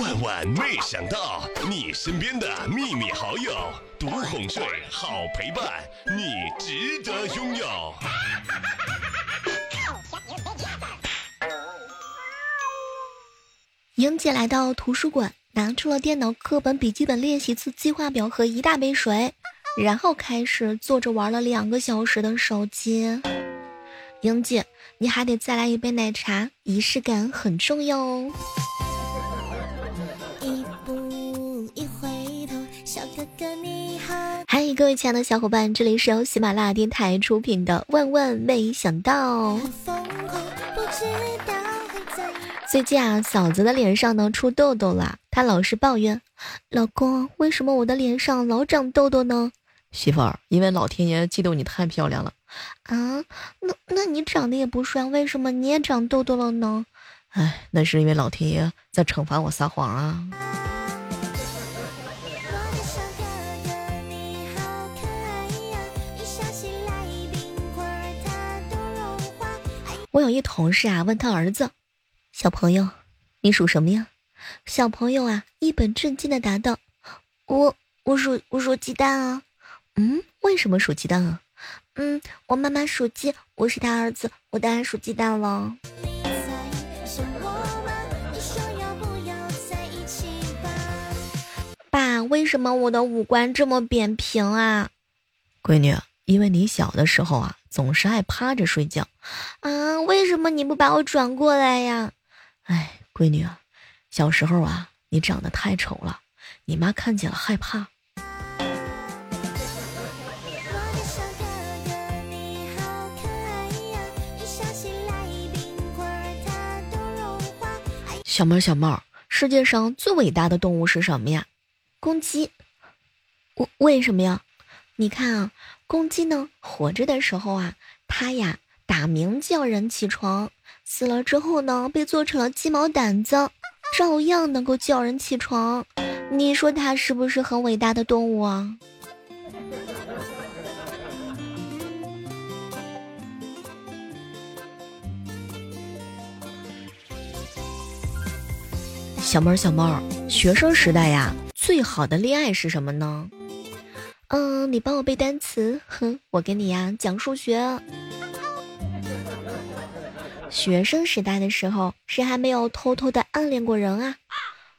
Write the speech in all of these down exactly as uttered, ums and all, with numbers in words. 万万没想到，你身边的秘密好友，独哄睡，好陪伴，你值得拥有。莹姐来到图书馆，拿出了电脑课本、笔记本练习册、计划表和一大杯水，然后开始坐着玩了两个小时的手机。莹姐，你还得再来一杯奶茶，仪式感很重要哦。嗨，各位亲爱的小伙伴，这里是由喜马拉雅电台出品的万万没想到。最近啊，嫂子的脸上呢出痘痘了，她老是抱怨，老公，为什么我的脸上老长痘痘呢？媳妇儿，因为老天爷嫉妒你太漂亮了。啊，那那你长得也不帅，为什么你也长痘痘了呢？哎，那是因为老天爷在惩罚我撒谎啊。我有一同事啊，问他儿子，小朋友，你属什么呀？小朋友啊，一本正经的答道，我我属我属鸡蛋啊。嗯，为什么属鸡蛋啊？嗯，我妈妈属鸡，我是他儿子，我当然属鸡蛋了。爸，为什么我的五官这么扁平啊？闺女，因为你小的时候啊，总是爱趴着睡觉。啊，为什么你不把我转过来呀？哎，闺女啊，小时候啊，你长得太丑了，你妈看见了害怕。小猫小猫，世界上最伟大的动物是什么呀？公鸡。我为什么呀？你看啊，公鸡呢活着的时候啊，它呀打鸣叫人起床，死了之后呢被做成了鸡毛掸子，照样能够叫人起床。你说它是不是很伟大的动物啊？小猫小猫，学生时代呀，最好的恋爱是什么呢？嗯，你帮我背单词，哼，我给你呀讲数学。学生时代的时候，谁还没有偷偷的暗恋过人啊？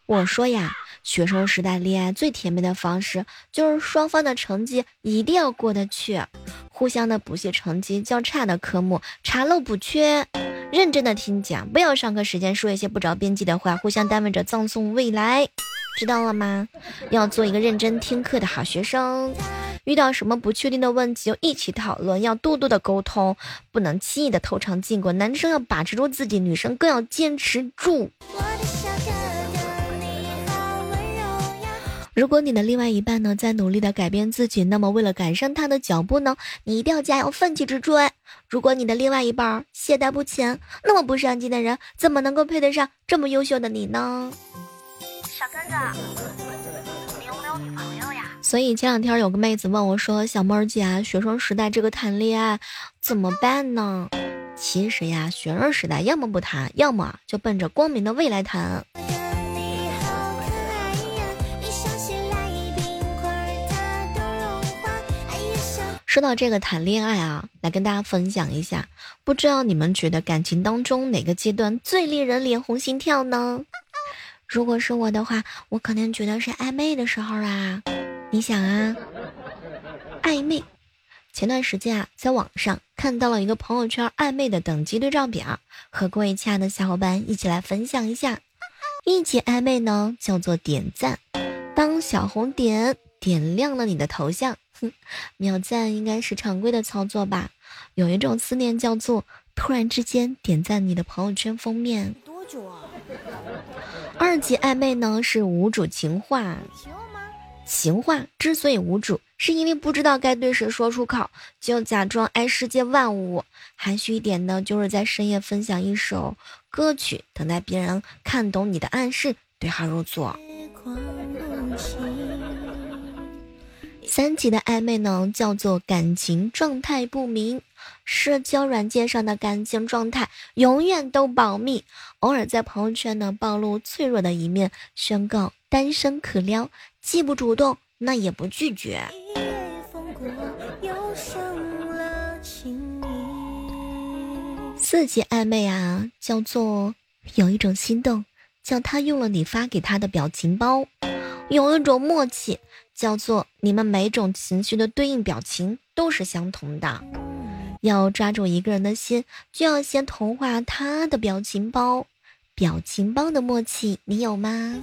我说呀，学生时代恋爱最甜蜜的方式就是双方的成绩一定要过得去，互相的补习成绩较差的科目查漏补缺，认真的听讲，不要上课时间说一些不着边际的话，互相耽误着葬送未来，知道了吗？要做一个认真听课的好学生，遇到什么不确定的问题就一起讨论，要多多的沟通，不能轻易的偷尝禁果，男生要把持住自己，女生更要坚持住。如果你的另外一半呢在努力的改变自己，那么为了赶上他的脚步呢，你一定要加油，奋起直追。如果你的另外一半懈怠不前，那么不上进的人怎么能够配得上这么优秀的你呢？小根子，你有没有女朋友呀？所以前两天有个妹子问我说，小妹姐啊，学生时代这个谈恋爱怎么办呢？其实呀，学生时代要么不谈，要么就奔着光明的未来谈。说到这个谈恋爱啊，来跟大家分享一下，不知道你们觉得感情当中哪个阶段最令人脸红心跳呢？如果是我的话，我肯定觉得是暧昧的时候啊。你想啊，暧昧，前段时间啊，在网上看到了一个朋友圈暧昧的等级对照表，和各位亲爱的小伙伴一起来分享一下。一起暧昧呢，叫做点赞，当小红点点亮了你的头像，哼，秒赞应该是常规的操作吧。有一种思念叫做突然之间点赞你的朋友圈封面。多久啊？二级暧昧呢是无主情话，情话之所以无主，是因为不知道该对谁说出口，就假装爱世界万物。含蓄一点呢，就是在深夜分享一首歌曲，等待别人看懂你的暗示，对号入座。三级的暧昧呢叫做感情状态不明，社交软件上的感情状态永远都保密，偶尔在朋友圈呢暴露脆弱的一面，宣告单身可撩，既不主动那也不拒绝。刺激暧昧啊，叫做有一种心动，叫他用了你发给他的表情包；有一种默契，叫做你们每种情绪的对应表情都是相同的。要抓住一个人的心，就要先同化他的表情包。表情包的默契你有吗？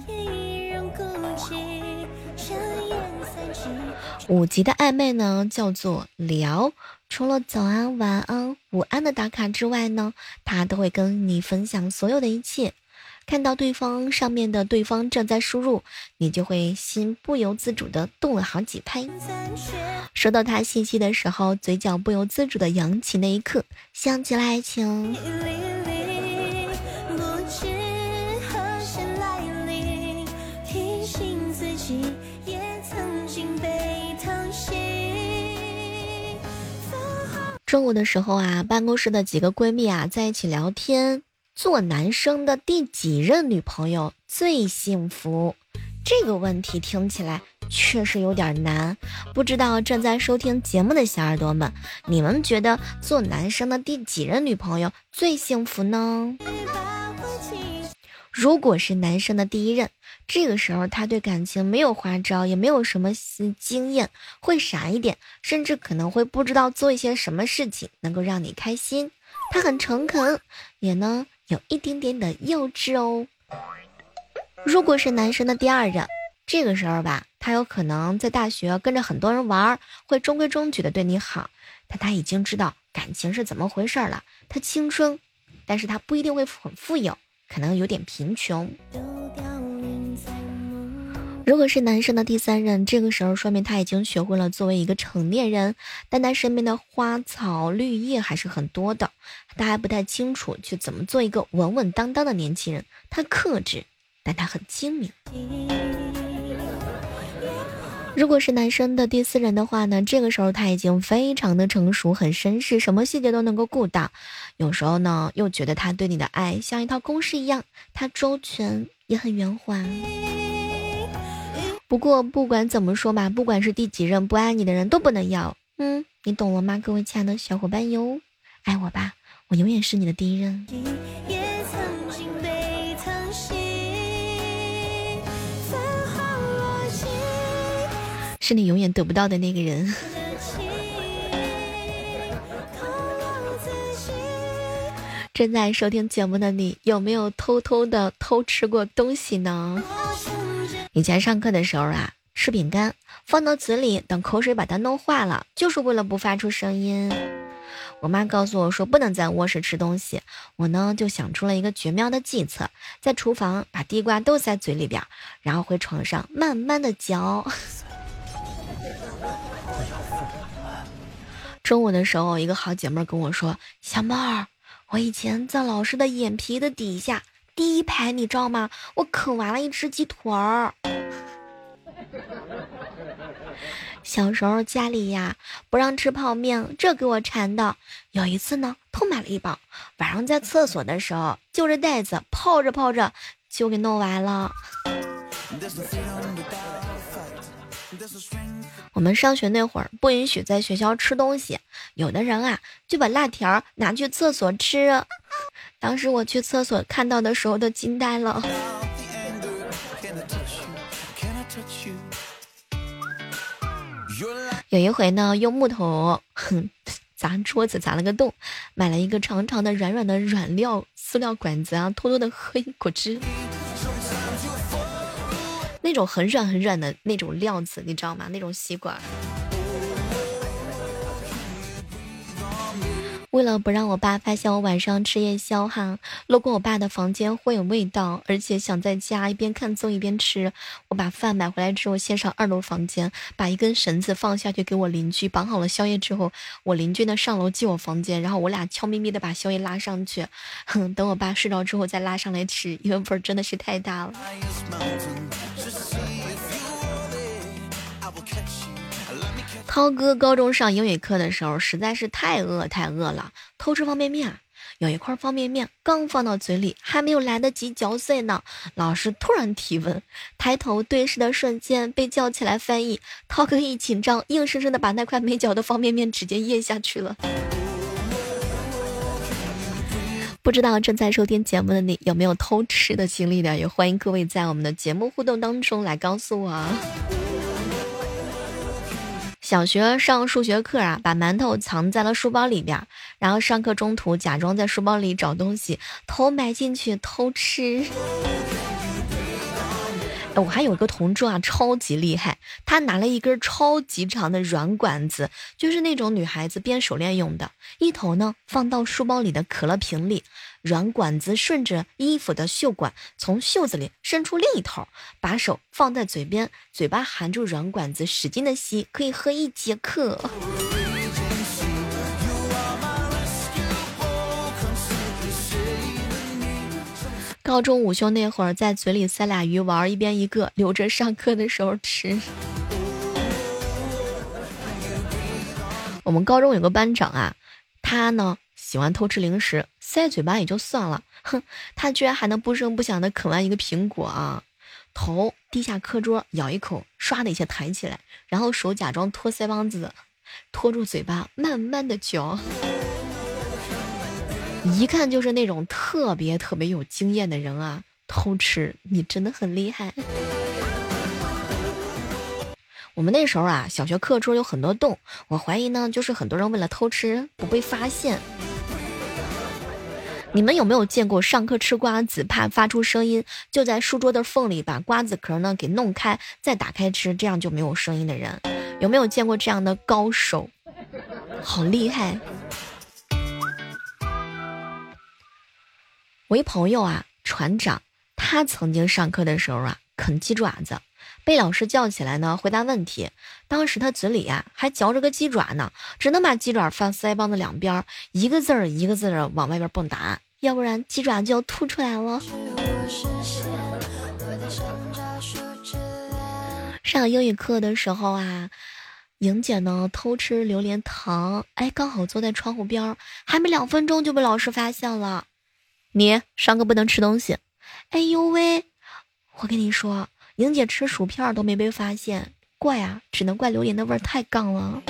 五级的暧昧呢叫做聊，除了早安晚安午安的打卡之外呢，他都会跟你分享所有的一切。看到对方上面的对方正在输入，你就会心不由自主的动了好几拍。收到他信息的时候，嘴角不由自主的扬起，那一刻想起了爱情。中午的时候啊，办公室的几个闺蜜啊在一起聊天，做男生的第几任女朋友最幸福？这个问题听起来确实有点难，不知道正在收听节目的小耳朵们，你们觉得做男生的第几任女朋友最幸福呢？如果是男生的第一任，这个时候他对感情没有花招，也没有什么经验，会傻一点，甚至可能会不知道做一些什么事情能够让你开心。他很诚恳，也呢有一点点的幼稚哦。如果是男生的第二任，这个时候吧，他有可能在大学跟着很多人玩，会中规中矩的对你好，但他已经知道感情是怎么回事了。他青春，但是他不一定会很富有，可能有点贫穷。如果是男生的第三任，这个时候说明他已经学会了作为一个成年人，但他身边的花草绿叶还是很多的，他还不太清楚去怎么做一个稳稳当当的年轻人。他克制，但他很精明。如果是男生的第四人的话呢，这个时候他已经非常的成熟，很绅士，什么细节都能够顾到。有时候呢，又觉得他对你的爱像一套公式一样，他周全也很圆滑。不过不管怎么说吧，不管是第几任，不爱你的人都不能要。嗯，你懂了吗，各位亲爱的小伙伴哟？爱我吧，我永远是你的第一任。是你永远得不到的那个人。正在收听节目的你，有没有偷偷的偷吃过东西呢？以前上课的时候啊，吃饼干放到嘴里，等口水把它弄化了，就是为了不发出声音。我妈告诉我说不能在卧室吃东西，我呢就想出了一个绝妙的计策，在厨房把地瓜都塞嘴里边，然后回床上慢慢的嚼。中午的时候，一个好姐妹跟我说，小妹儿，我以前在老师的眼皮的底下第一排，你知道吗？我啃完了一只鸡腿儿。小时候家里呀不让吃泡面，这给我馋的。有一次呢偷买了一包，晚上在厕所的时候就着袋子泡着泡着就给弄完了。我们上学那会儿不允许在学校吃东西，有的人啊就把辣条拿去厕所吃。当时我去厕所看到的时候都惊呆了。有一回呢，用木头砸桌子砸了个洞，买了一个长长的软软的软料塑料管子啊，偷偷的喝一果汁。那种很软很软的那种料子，你知道吗？那种吸管。为了不让我爸发现我晚上吃夜宵哈，路过我爸的房间会有味道，而且想在家一边看综艺一边吃，我把饭买回来之后先上二楼房间，把一根绳子放下去给我邻居绑好了宵夜之后，我邻居呢上楼进我房间，然后我俩悄咪咪的把宵夜拉上去，哼，等我爸睡着之后再拉上来吃，因为味儿真的是太大了。涛哥高中上英语课的时候，实在是太饿太饿了，偷吃方便面。有一块方便面刚放到嘴里，还没有来得及嚼碎呢，老师突然提问，抬头对视的瞬间被叫起来翻译。涛哥一紧张，硬生生的把那块没嚼的方便面直接咽下去了。不知道正在收听节目的你有没有偷吃的经历呢？也欢迎各位在我们的节目互动当中来告诉我啊。小学上数学课啊，把馒头藏在了书包里边，然后上课中途假装在书包里找东西，头埋进去偷吃。我还有个同桌啊，超级厉害，他拿了一根超级长的软管子，就是那种女孩子编手链用的，一头呢放到书包里的可乐瓶里，软管子顺着衣服的袖管从袖子里伸出另一头，把手放在嘴边，嘴巴含住软管子使劲的吸，可以喝一节课。高中午休那会儿，在嘴里塞俩鱼丸，一边一个留着上课的时候吃。我们高中有个班长啊，他呢喜欢偷吃零食，塞嘴巴也就算了，哼，他居然还能不声不响的啃完一个苹果啊，头低下课桌咬一口，唰的一下抬起来，然后手假装托腮帮子，托住嘴巴慢慢的嚼。一看就是那种特别特别有经验的人啊，偷吃你真的很厉害。我们那时候啊，小学课桌有很多洞，我怀疑呢，就是很多人为了偷吃不被发现。你们有没有见过上课吃瓜子怕发出声音，就在书桌的缝里把瓜子壳呢给弄开，再打开吃，这样就没有声音的人？有没有见过这样的高手？好厉害！我一朋友啊，船长，他曾经上课的时候啊，啃鸡爪子，被老师叫起来呢，回答问题。当时他嘴里啊，还嚼着个鸡爪呢，只能把鸡爪放腮帮子两边，一个字儿一个字儿往外边蹦答案，要不然鸡爪就要吐出来了。上英语课的时候啊，莹姐呢偷吃榴莲糖，哎，刚好坐在窗户边，还没两分钟就被老师发现了。你上课不能吃东西。哎呦喂，我跟你说，莹姐吃薯片都没被发现，怪啊，只能怪榴莲的味儿太杠了。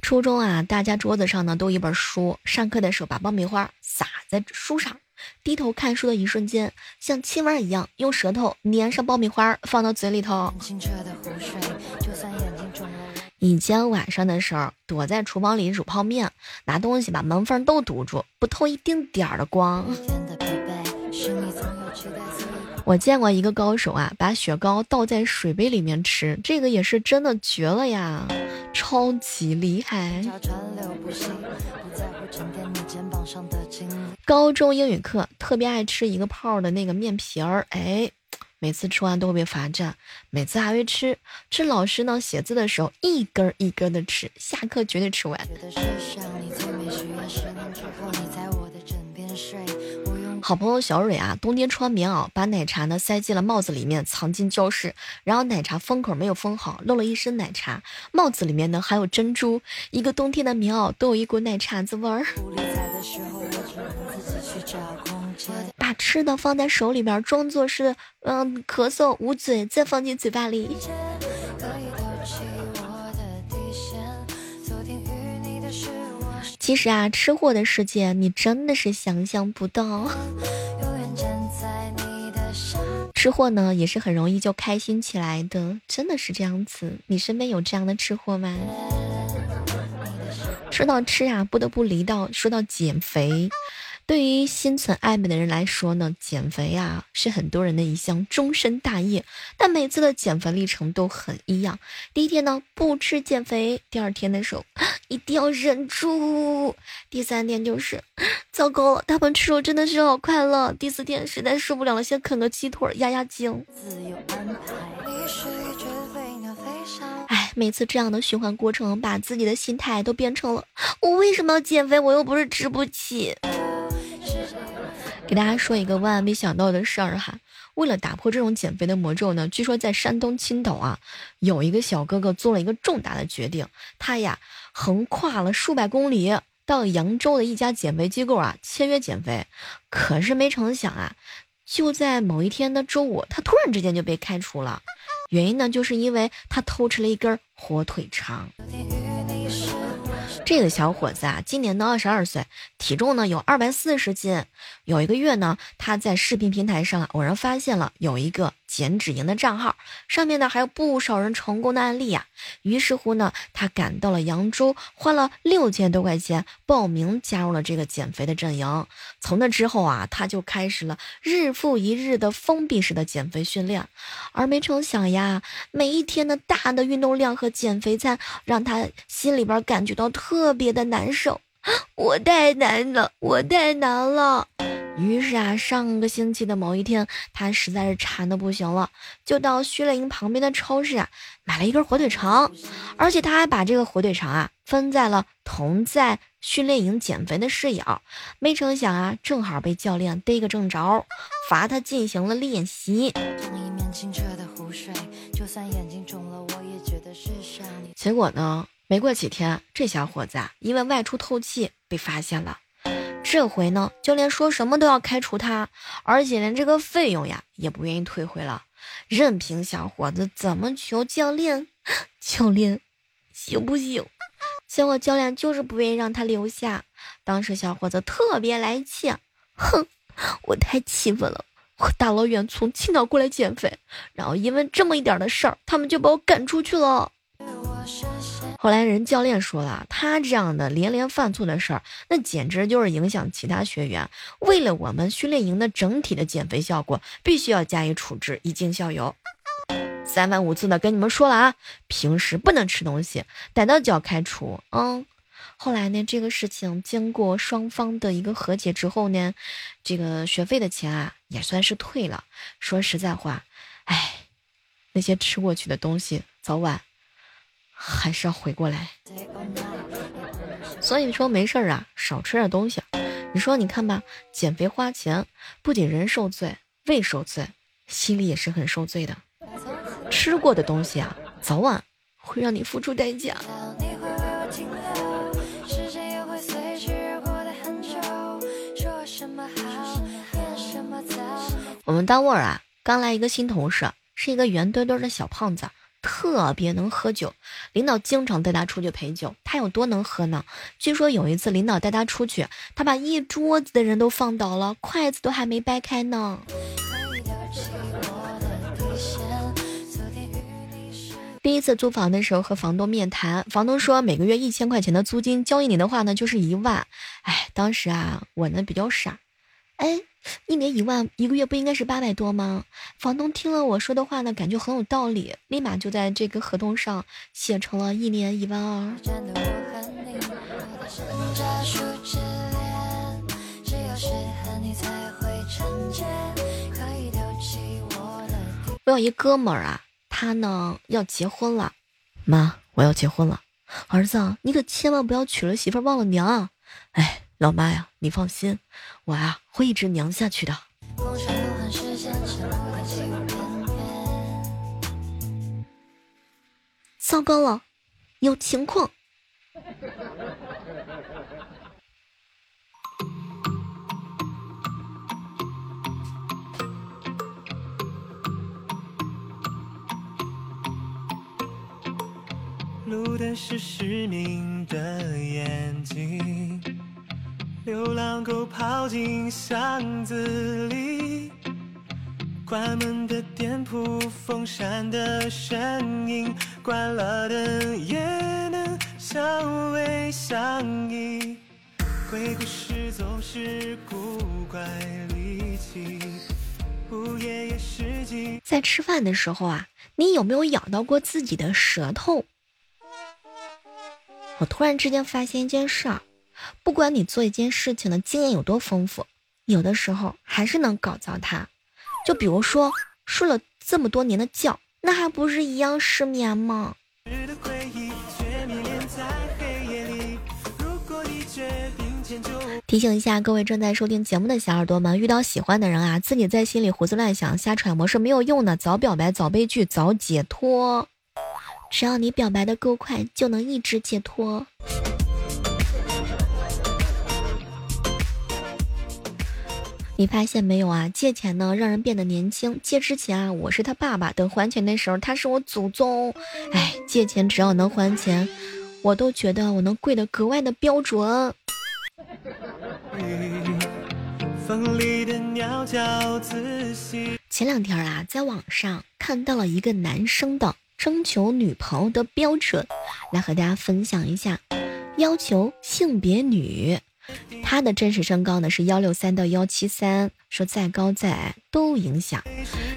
初中啊，大家桌子上呢都一本书，上课的时候把爆米花撒在书上，低头看书的一瞬间，像亲吻一样用舌头粘上爆米花放到嘴里头。以前晚上的时候，躲在厨房里煮泡面，拿东西把门缝都堵住，不透一丁点儿的光。我见过一个高手啊，把雪糕倒在水杯里面吃，这个也是真的绝了呀，超级厉害。高中英语课特别爱吃一个泡的那个面皮儿，哎，每次吃完都会被罚站，每次还会吃吃老师呢写字的时候一根一根的吃，下课绝对吃完。好朋友小蕊啊，冬天穿棉袄，把奶茶呢塞进了帽子里面，藏进教室，然后奶茶封口没有封好，漏了一身奶茶，帽子里面呢还有珍珠，一个冬天的棉袄都有一股奶茶子味儿。把吃的放在手里边，装作是嗯咳嗽捂嘴，再放进嘴巴里。其实啊，吃货的世界你真的是想象不到。吃货呢也是很容易就开心起来的，真的是这样子。你身边有这样的吃货吗？说到吃啊，不得不离到说到减肥。对于心存爱美的人来说呢，减肥啊是很多人的一项终身大业，但每次的减肥历程都很一样。第一天呢不吃减肥，第二天的时候一定要忍住，第三天就是糟糕了，他们吃肉真的是好快乐，第四天实在受不了了，先啃个鸡腿压压惊。哎，每次这样的循环过程，把自己的心态都变成了我为什么要减肥，我又不是吃不起。给大家说一个万万没想到的事儿哈，为了打破这种减肥的魔咒呢，据说在山东青岛啊，有一个小哥哥做了一个重大的决定，他呀横跨了数百公里到扬州的一家减肥机构啊签约减肥。可是没成想啊，就在某一天的周五，他突然之间就被开除了，原因呢就是因为他偷吃了一根火腿肠。这个小伙子啊，今年的二十二岁，体重呢有二百四十斤。有一个月呢，他在视频平台上偶然发现了有一个减脂营的账号，上面呢还有不少人成功的案例呀、啊。于是乎呢，他赶到了扬州，花了六千多块钱报名加入了这个减肥的阵营。从那之后啊，他就开始了日复一日的封闭式的减肥训练，而没成想呀，每一天的大的运动量和减肥餐让他心里边感觉到特。特别的难受，我太难了，我太难了。于是啊，上个星期的某一天，他实在是馋的不行了，就到徐乐营旁边的超市啊，买了一根火腿肠，而且他还把这个火腿肠啊分在了同在训练营减肥的室友。没成想啊，正好被教练逮个正着，罚他进行了练习。结果呢？没过几天，这小伙子啊，因为外出透气被发现了。这回呢，教练说什么都要开除他，而且连这个费用呀也不愿意退回了。任凭小伙子怎么求教练，教练行不行？结果教练就是不愿意让他留下。当时小伙子特别来气，哼，我太气愤了！我大老远从青岛过来减肥，然后因为这么一点的事儿，他们就把我赶出去了。后来人教练说了，他这样的连连犯错的事儿，那简直就是影响其他学员。为了我们训练营的整体的减肥效果，必须要加以处置，以儆效尤。三番五次的跟你们说了啊，平时不能吃东西，逮到就要开除。嗯，后来呢，这个事情经过双方的一个和解之后呢，这个学费的钱啊也算是退了。说实在话，哎，那些吃过去的东西，早晚还是要回过来。所以说没事啊，少吃点东西。你说你看吧，减肥花钱，不仅人受罪，胃受罪，心里也是很受罪的。吃过的东西啊，早晚会让你付出代价。我们单位啊，刚来一个新同事，是一个圆墩墩的小胖子，特别能喝酒，领导经常带他出去陪酒。他有多能喝呢？据说有一次领导带他出去，他把一桌子的人都放倒了，筷子都还没掰开呢。第一次租房的时候和房东面谈，房东说每个月一千块钱的租金，交一年的话呢就是一万。哎，当时啊我呢比较傻，哎，一年一万，一个月不应该是八百多吗？房东听了我说的话呢，感觉很有道理，立马就在这个合同上写成了一年一万二。我有一哥们儿啊，他呢要结婚了，妈，我要结婚了，儿子，你可千万不要娶了媳妇忘了娘啊！哎。老妈呀，你放心，我啊会一直娘下去的。糟糕了，有情况。路灯是失明的眼睛，流浪狗跑进巷子里，关门的店铺，风扇的声音，关了灯也能相偎相依。鬼故事总是古怪离奇，午夜也是季。在吃饭的时候啊，你有没有咬到过自己的舌头？我突然之间发现一件事儿。不管你做一件事情的经验有多丰富，有的时候还是能搞糟它。就比如说睡了这么多年的觉，那还不是一样失眠吗？提醒一下各位正在收听节目的小耳朵们，遇到喜欢的人啊，自己在心里胡思乱想、瞎揣摩是没有用的，早表白、早悲剧、早解脱。只要你表白的够快，就能一直解脱。你发现没有啊？借钱呢，让人变得年轻。借之前啊，我是他爸爸；等还钱的时候，他是我祖宗。哎，借钱只要能还钱，我都觉得我能跪得格外的标准。前两天啊，在网上看到了一个男生的征求女朋友的标准，来和大家分享一下。要求性别女。他的真实身高呢是一百六十三到一百七十三，说再高再矮都影响，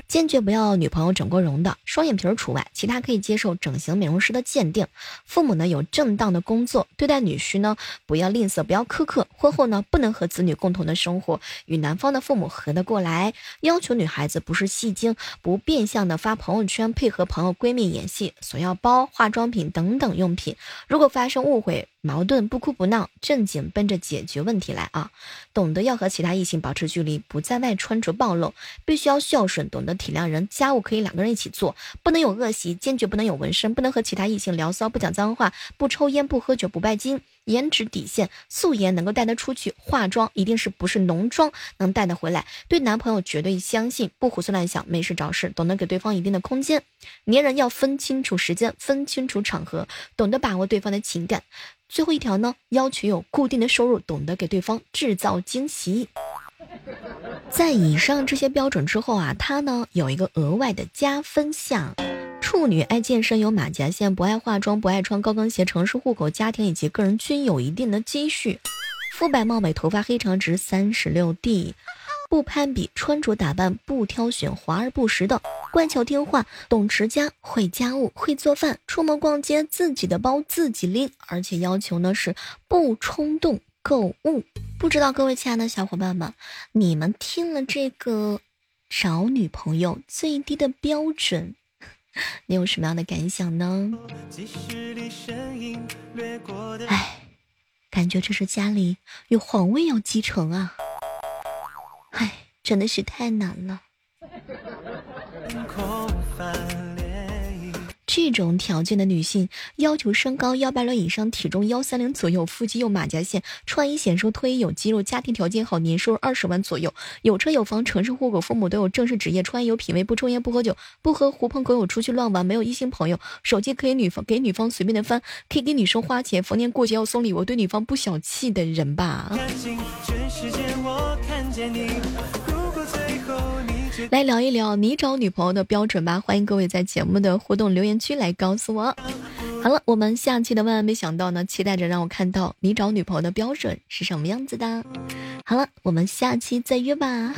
坚决不要女朋友整过容的，双眼皮除外，其他可以接受整形美容师的鉴定。父母呢有正当的工作，对待女婿呢不要吝啬，不要苛刻。婚后呢不能和子女共同的生活，与男方的父母合得过来。要求女孩子不是戏精，不变相的发朋友圈，配合朋友闺蜜演戏，索要包、化妆品等等用品。如果发生误会矛盾，不哭不闹，正经奔着解决问题来啊！懂得要和其他异性保持距离，不在外穿着暴露，必须要孝顺，懂得体谅人，家务可以两个人一起做，不能有恶习，坚决不能有纹身，不能和其他异性聊骚，不讲脏话，不抽烟，不喝酒，不拜金。颜值底线，素颜能够带得出去，化妆一定是不是浓妆能带得回来。对男朋友绝对相信，不胡思乱想，没事找事，懂得给对方一定的空间。粘人要分清楚时间，分清楚场合，懂得把握对方的情感。最后一条呢，要求有固定的收入，懂得给对方制造惊喜。在以上这些标准之后啊，他呢有一个额外的加分项。处女爱健身，有马甲线，不爱化妆，不爱穿高跟鞋，城市户口，家庭以及个人均有一定的积蓄，肤白貌美，头发黑长直三十六 D， 不攀比，穿着打扮不挑选，华而不实的，乖巧听话，懂持家，会家务，会做饭，出门逛街自己的包自己拎，而且要求呢是不冲动购物。不知道各位亲爱的小伙伴们，你们听了这个找女朋友最低的标准，你有什么样的感想呢？哎，感觉这是家里有皇位要继承啊！哎，真的是太难了。这种条件的女性要求身高一百八十六以上，体重一百三十左右，腹肌有马甲线，穿衣显瘦，脱衣有肌肉，家庭条件好，年收入二十万左右，有车有房，城市户口，父母都有正式职业，穿衣有品位，不抽烟不喝酒，不和狐朋狗友出去乱玩，没有异性朋友，手机可以女方给女方随便的翻，可以给女生花钱，逢年过节要送礼，我对女方不小气的人吧。全世界我看见你，如果最后你来聊一聊你找女朋友的标准吧，欢迎各位在节目的互动留言区来告诉我。好了，我们下期的万万没想到呢，期待着让我看到你找女朋友的标准是什么样子的。好了，我们下期再约吧。